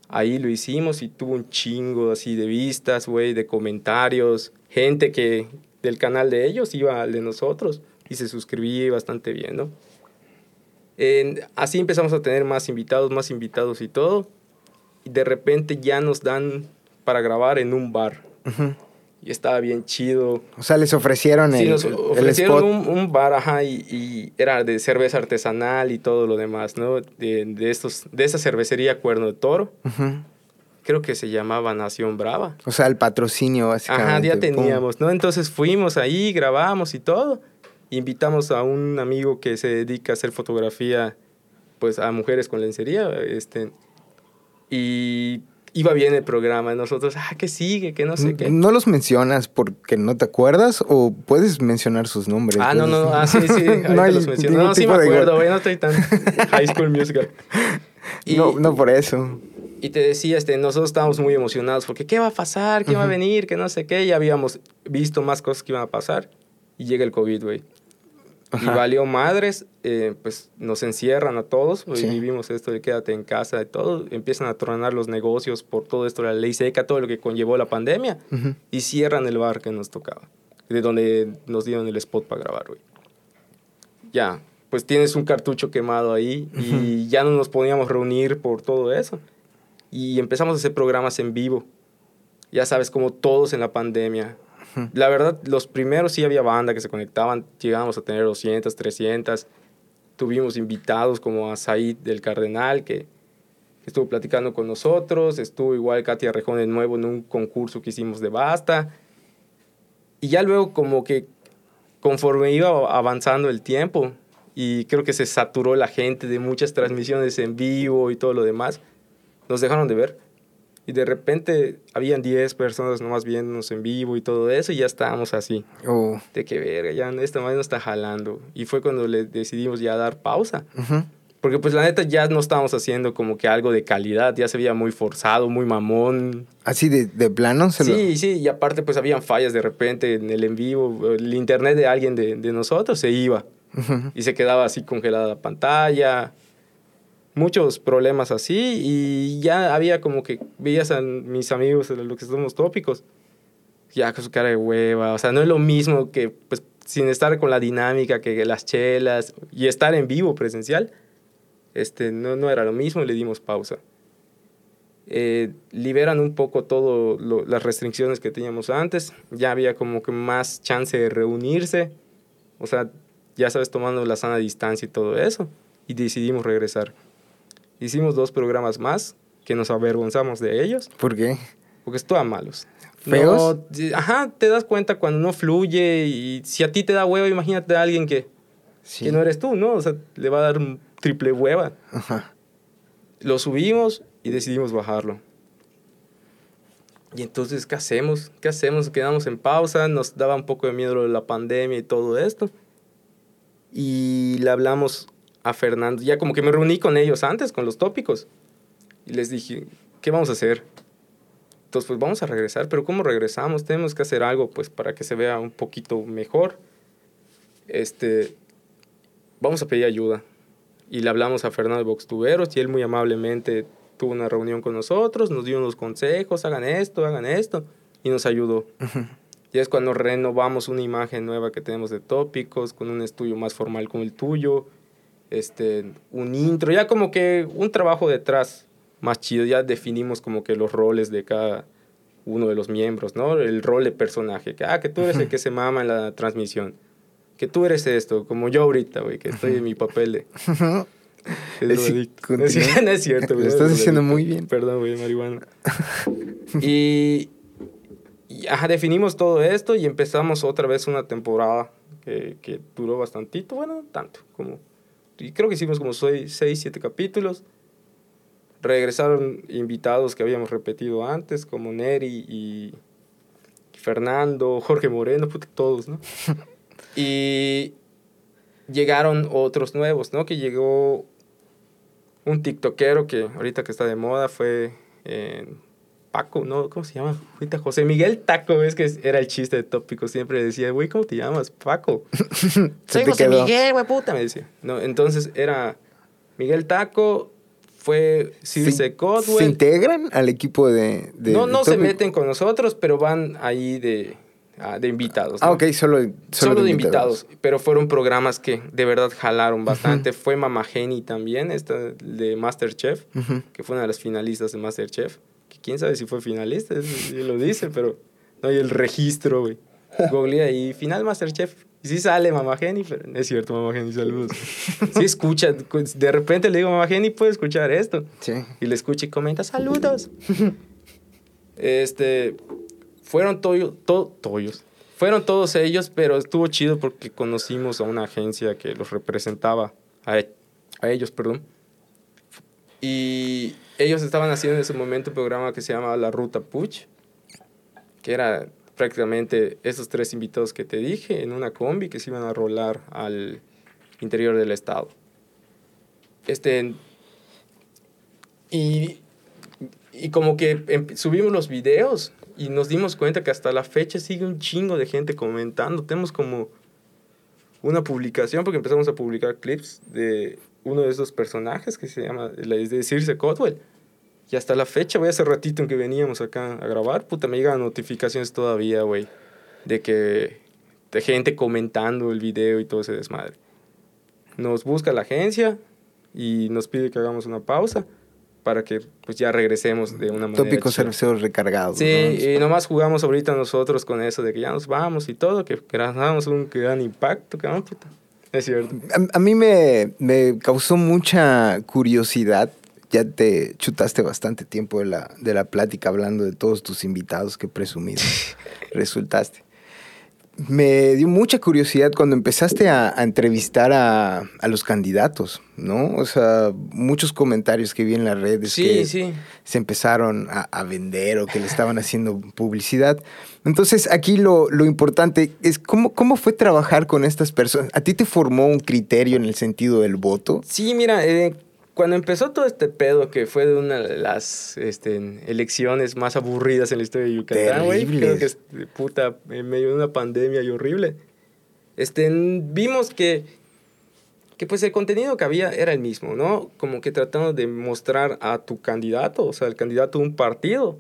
Ahí lo hicimos y tuvo un chingo así de vistas, güey, de comentarios, gente que del canal de ellos iba al de nosotros. Y se suscribí bastante bien, ¿no? Así empezamos a tener más invitados y todo. Y de repente ya nos dan para grabar en un bar. Uh-huh. Y estaba bien chido. O sea, les ofrecieron el spot. Sí, nos ofrecieron un bar, ajá, y era de cerveza artesanal y todo lo demás, ¿no? De esa cervecería Cuerno de Toro. Uh-huh. Creo que se llamaba Nación Brava. O sea, el patrocinio, básicamente. Ajá, ya teníamos, ¿no? Entonces fuimos ahí, grabamos y todo. Invitamos a un amigo que se dedica a hacer fotografía, pues, a mujeres con lencería, y iba bien el programa. Nosotros, ¿qué sigue? Que no sé qué. ¿No los mencionas porque no te acuerdas o puedes mencionar sus nombres? Sí, no los menciono. No, sí me acuerdo, güey, no estoy tan High School Musical. Y, no por eso. Y te decía, nosotros estábamos muy emocionados porque ¿qué va a pasar? ¿Qué, uh-huh, va a venir? Que no sé qué. Ya habíamos visto más cosas que iban a pasar. Y llega el COVID, güey. Y valió madres, pues nos encierran a todos, wey, sí. Vivimos esto de quédate en casa y todo. Empiezan a tronar los negocios por todo esto, la ley seca, todo lo que conllevó la pandemia. Uh-huh. Y cierran el bar que nos tocaba, de donde nos dieron el spot para grabar, güey. Ya, pues tienes un cartucho quemado ahí, uh-huh, y ya no nos podíamos reunir por todo eso. Y empezamos a hacer programas en vivo. Ya sabes, como todos en la pandemia. La verdad, los primeros sí había banda que se conectaban. Llegábamos a tener 200, 300. Tuvimos invitados como a Said del Cardenal, que estuvo platicando con nosotros. Estuvo igual Katia Rejón de nuevo en un concurso que hicimos de Basta. Y ya luego como que conforme iba avanzando el tiempo, y creo que se saturó la gente de muchas transmisiones en vivo y todo lo demás, nos dejaron de ver. Y de repente habían 10 personas nomás viéndonos en vivo y todo eso, y ya estábamos así. Oh. De que verga, ya esta madre no está jalando. Y fue cuando le decidimos ya dar pausa. Uh-huh. Porque pues la neta ya no estábamos haciendo como que algo de calidad, ya se veía muy forzado, muy mamón. ¿Así de plano? Sí, y aparte pues habían fallas de repente en el en vivo, el internet de alguien de nosotros se iba. Uh-huh. Y se quedaba así congelada la pantalla. Muchos problemas así, y ya había como que veías a mis amigos, los que somos tópicos, ya con su cara de hueva. O sea, no es lo mismo que pues sin estar con la dinámica, que las chelas, y estar en vivo presencial, no era lo mismo y le dimos pausa. Liberan un poco todas las restricciones que teníamos antes, ya había como que más chance de reunirse, o sea, ya sabes, tomando la sana distancia y todo eso, y decidimos regresar. Hicimos 2 programas más, que nos avergonzamos de ellos. ¿Por qué? Porque estaban malos. ¿Feos? No, ajá, te das cuenta cuando no fluye, y si a ti te da hueva, imagínate a alguien que no eres tú, ¿no? O sea, le va a dar triple hueva. Ajá. Lo subimos y decidimos bajarlo. Y entonces, ¿qué hacemos? Quedamos en pausa, nos daba un poco de miedo lo de la pandemia y todo esto. Y le hablamos a Fernando. Ya como que me reuní con ellos antes, con los tópicos. Y les dije, ¿qué vamos a hacer? Entonces, pues vamos a regresar. Pero ¿cómo regresamos? Tenemos que hacer algo, pues, para que se vea un poquito mejor. Vamos a pedir ayuda. Y le hablamos a Fernando de Boxtuberos, y él muy amablemente tuvo una reunión con nosotros, nos dio unos consejos, hagan esto, y nos ayudó. Uh-huh. Y es cuando renovamos una imagen nueva que tenemos de Tópicos, con un estudio más formal como el tuyo, un intro, ya como que un trabajo detrás más chido, ya definimos como que los roles de cada uno de los miembros, ¿no? El rol de personaje, que tú eres el que se mama en la transmisión, que tú eres esto, como yo ahorita, güey, que estoy en mi papel de... No es cierto, güey. Lo estás diciendo muy bien. Perdón, güey, marihuana. Y definimos todo esto y empezamos otra vez una temporada que duró bastantito, y creo que hicimos como 6, 7 capítulos. Regresaron invitados que habíamos repetido antes, como Neri y Fernando, Jorge Moreno, todos, ¿no? Y llegaron otros nuevos, ¿no? Que llegó un tiktokero que ahorita que está de moda fue Paco, ¿no? ¿Cómo se llama? Ahorita José Miguel Taco, es que era el chiste de Tópico. Siempre decía, güey, ¿cómo te llamas? Paco. Soy José Miguel, güey, puta, me decía. No, entonces era Miguel Taco, fue Circe Cotwell. ¿Se integran al equipo de No se meten con nosotros, pero van ahí de invitados, ¿no? Ok, solo de invitados. Pero fueron programas que de verdad jalaron bastante. Uh-huh. Fue Mamá Yeni también, esta de Masterchef, uh-huh, que fue una de las finalistas de Masterchef. Que quién sabe si fue finalista, si lo dice, pero no hay el registro, güey. Googlea y final Masterchef. Y sí sale Mamá Yeni, pero no es cierto, Mamá Yeni, saludos. Sí escucha, de repente le digo, Mamá Yeni, ¿puede escuchar esto? Sí. Y le escucha y comenta, saludos. Fueron fueron todos ellos, pero estuvo chido porque conocimos a una agencia que los representaba, a ellos, perdón. Y ellos estaban haciendo en ese momento un programa que se llamaba La Ruta Puch, que era prácticamente esos 3 invitados que te dije en una combi que se iban a rolar al interior del estado. Y como que subimos los videos y nos dimos cuenta que hasta la fecha sigue un chingo de gente comentando. Tenemos como una publicación, porque empezamos a publicar clips de uno de esos personajes que se llama, es de Circe Cotwell. Y hasta la fecha, güey, hace ratito en que veníamos acá a grabar, puta, me llegan notificaciones todavía, güey, de gente comentando el video y todo ese desmadre. Nos busca la agencia y nos pide que hagamos una pausa para que pues ya regresemos de una manera. Tópicos Cerveceros recargados. Sí, ¿no? Y nomás jugamos ahorita nosotros con eso de que ya nos vamos y todo, que ganamos un gran impacto, cabrón, puta. Es cierto. A mí me causó mucha curiosidad. Ya te chutaste bastante tiempo de la plática hablando de todos tus invitados, que presumido resultaste. Me dio mucha curiosidad cuando empezaste a entrevistar a los candidatos, ¿no? O sea, muchos comentarios que vi en las redes se empezaron a vender o que le estaban haciendo publicidad. Entonces, aquí lo importante es cómo fue trabajar con estas personas. ¿A ti te formó un criterio en el sentido del voto? Sí, mira, cuando empezó todo este pedo, que fue de una de las elecciones más aburridas en la historia de Yucatán, güey. Creo que, puta, en medio de una pandemia y horrible. Vimos que pues el contenido que había era el mismo, ¿no? Como que tratando de mostrar a tu candidato, o sea, el candidato de un partido,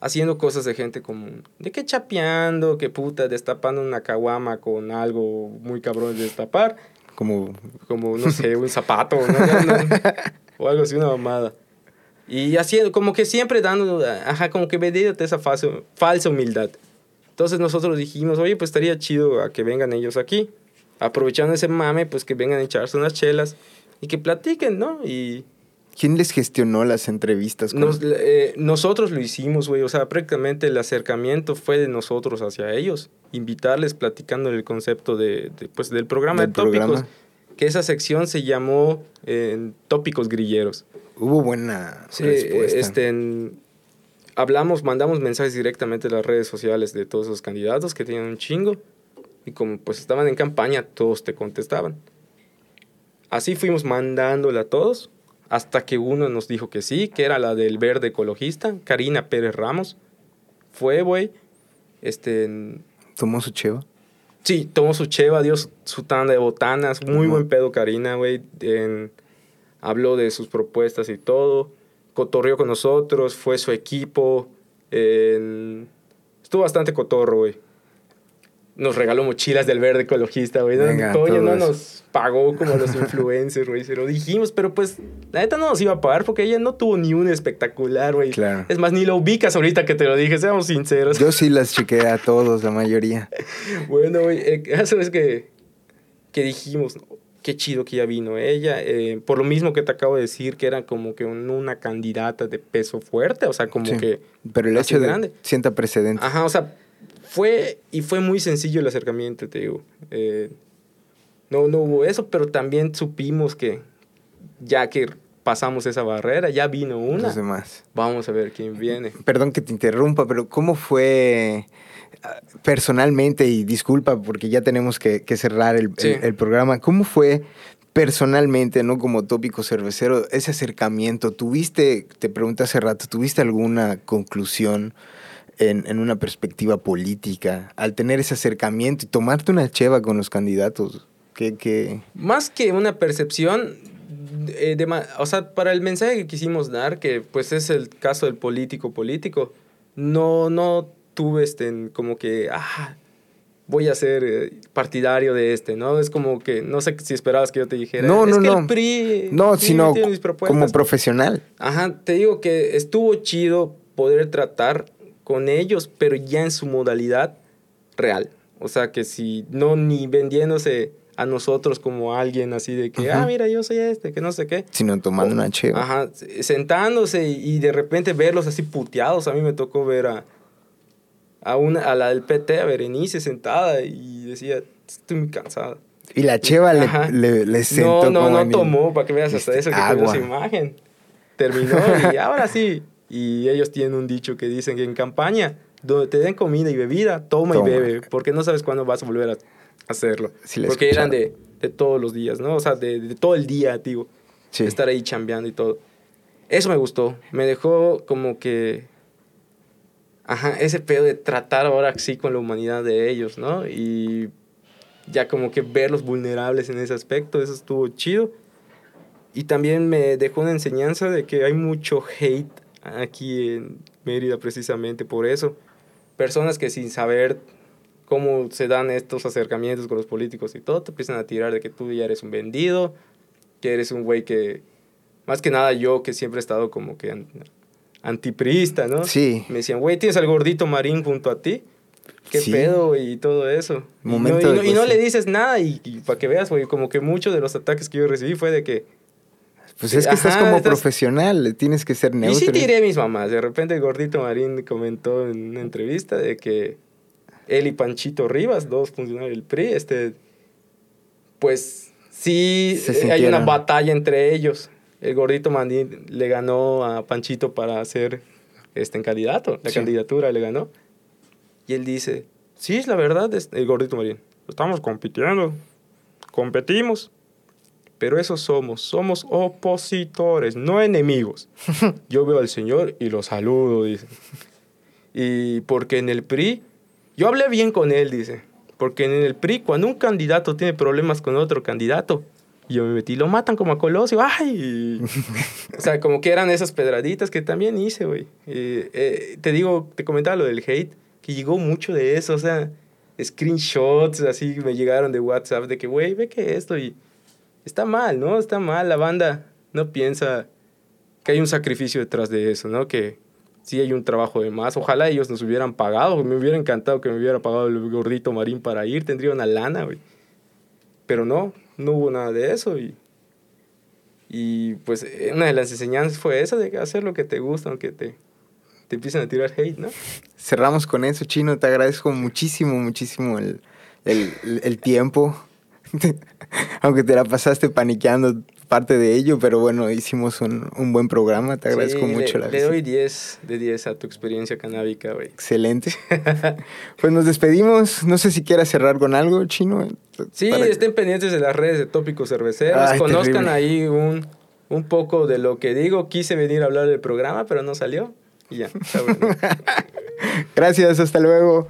haciendo cosas de gente común. De que chapeando, que puta, destapando una caguama con algo muy cabrón de destapar. Como no sé, un zapato, ¿no? O algo así, una mamada. Y haciendo, como que siempre dando, ajá, como que vendiéndote esa falsa humildad. Entonces nosotros dijimos, oye, pues estaría chido a que vengan ellos aquí. Aprovechando ese mame, pues que vengan a echarse unas chelas y que platiquen, ¿no? Y... ¿quién les gestionó las entrevistas? Nosotros lo hicimos, güey. O sea, prácticamente el acercamiento fue de nosotros hacia ellos. Invitarles, platicando el concepto pues, del programa de Tópicos. Programa. Que esa sección se llamó Tópicos Grilleros. Hubo buena respuesta. Hablamos, mandamos mensajes directamente a las redes sociales de todos los candidatos que tenían un chingo. Y como pues estaban en campaña, todos te contestaban. Así fuimos mandándole a todos. Hasta que uno nos dijo que sí, que era la del verde ecologista, Karina Pérez Ramos. Fue, güey. ¿Tomó su cheva? Sí, tomó su cheva, dio su tanda de botanas. Muy buen pedo, Karina, güey. Habló de sus propuestas y todo. Cotorreó con nosotros, fue su equipo. Estuvo bastante cotorro, güey. Nos regaló mochilas del verde ecologista, güey. Coño, no nos pagó como los influencers, güey. Se lo dijimos, pero pues la neta no nos iba a pagar porque ella no tuvo ni un espectacular, güey. Claro. Es más, ni lo ubicas ahorita que te lo dije, seamos sinceros. Yo sí las chequeé a todos, la mayoría. Bueno, güey, eso es que dijimos, ¿no? Qué chido que ya vino ella. Por lo mismo que te acabo de decir, que era como que una candidata de peso fuerte, o sea, como sí, que... pero el hecho de grande. Sienta precedente. Ajá, o sea... Fue muy sencillo el acercamiento, te digo. No hubo eso, pero también supimos que ya que pasamos esa barrera, ya vino una. Los demás. Vamos a ver quién viene. Perdón que te interrumpa, pero ¿cómo fue personalmente? Y disculpa, porque ya tenemos que cerrar el programa. ¿Cómo fue personalmente, no como Tópico Cervecero, ese acercamiento? ¿Tuviste, te pregunté hace rato, ¿tuviste alguna conclusión? En una perspectiva política, al tener ese acercamiento y tomarte una cheva con los candidatos, que... más que una percepción, o sea, para el mensaje que quisimos dar, que pues es el caso del político, no tuve como que, voy a ser partidario de ¿no? Es como que, no sé si esperabas que yo te dijera. No. El PRI... No, PRI sino como profesional. Ajá, te digo que estuvo chido poder tratar con ellos, pero ya en su modalidad real. O sea, que si no, ni vendiéndose a nosotros como alguien así de que, mira, yo soy que no sé qué. Sino tomando una cheva. Ajá, sentándose y de repente verlos así puteados. A mí me tocó ver a la del PT, a Berenice, sentada y decía, estoy muy cansada. Y la cheva le sentó. No tomó, para que veas hasta eso, que tengo esa imagen. Terminó y ahora sí. Y ellos tienen un dicho que dicen que en campaña, donde te den comida y bebida, toma. Y bebe, porque no sabes cuándo vas a volver a hacerlo. Sí, porque escucharon. Eran de todos los días, ¿no? O sea, de todo el día, digo. Sí. Estar ahí chambeando y todo. Eso me gustó. Me dejó como que... ese pedo de tratar ahora sí con la humanidad de ellos, ¿no? Y ya como que verlos vulnerables en ese aspecto, eso estuvo chido. Y también me dejó una enseñanza de que hay mucho hate aquí en Mérida, precisamente por eso. Personas que sin saber cómo se dan estos acercamientos con los políticos y todo, te empiezan a tirar de que tú ya eres un vendido, que eres un güey que... Más que nada yo, que siempre he estado como que antipriista, ¿no? Sí. Me decían, güey, ¿tienes al gordito Marín junto a ti? ¿Qué pedo? Y todo eso. Y no le dices nada, y para que veas, güey, como que muchos de los ataques que yo recibí fue de que... Pues es que estás como profesional, tienes que ser neutro. Y sí tiré a mis mamás. De repente el gordito Marín comentó en una entrevista de que él y Panchito Rivas, dos funcionarios del PRI, pues sí hay una batalla entre ellos. El gordito Marín le ganó a Panchito para ser candidato. La candidatura le ganó. Y él dice, sí, es la verdad, el gordito Marín. Estamos compitiendo, competimos. Pero eso somos opositores, no enemigos. Yo veo al señor y lo saludo, dice. Y porque en el PRI, yo hablé bien con él, dice. Porque en el PRI, cuando un candidato tiene problemas con otro candidato, Y yo me metí, lo matan como a Colosio, ¡ay! O sea, como que eran esas pedraditas que también hice, güey. Te digo, te comentaba lo del hate, que llegó mucho de eso, o sea, screenshots así me llegaron de WhatsApp de que, güey, ve que esto y... Está mal, ¿no? Está mal, la banda no piensa que hay un sacrificio detrás de eso, ¿no? Que sí hay un trabajo de más. Ojalá ellos nos hubieran pagado, me hubiera encantado que me hubiera pagado el gordito Marín para ir, tendría una lana, güey. Pero no, no hubo nada de eso y pues una de las enseñanzas fue esa de hacer lo que te gusta, aunque te empiecen a tirar hate, ¿no? Cerramos con eso, Chino, te agradezco muchísimo, muchísimo el tiempo. Aunque te la pasaste paniqueando parte de ello, pero bueno, hicimos un buen programa, te agradezco mucho la visita. Le doy 10 de 10 a tu experiencia canábica, güey. Excelente. Pues nos despedimos, no sé si quieras cerrar con algo, Chino. Sí, estén pendientes de las redes de Tópicos Cerveceros, conozcan ahí un poco de lo que digo, quise venir a hablar del programa, pero no salió y ya. Gracias, hasta luego.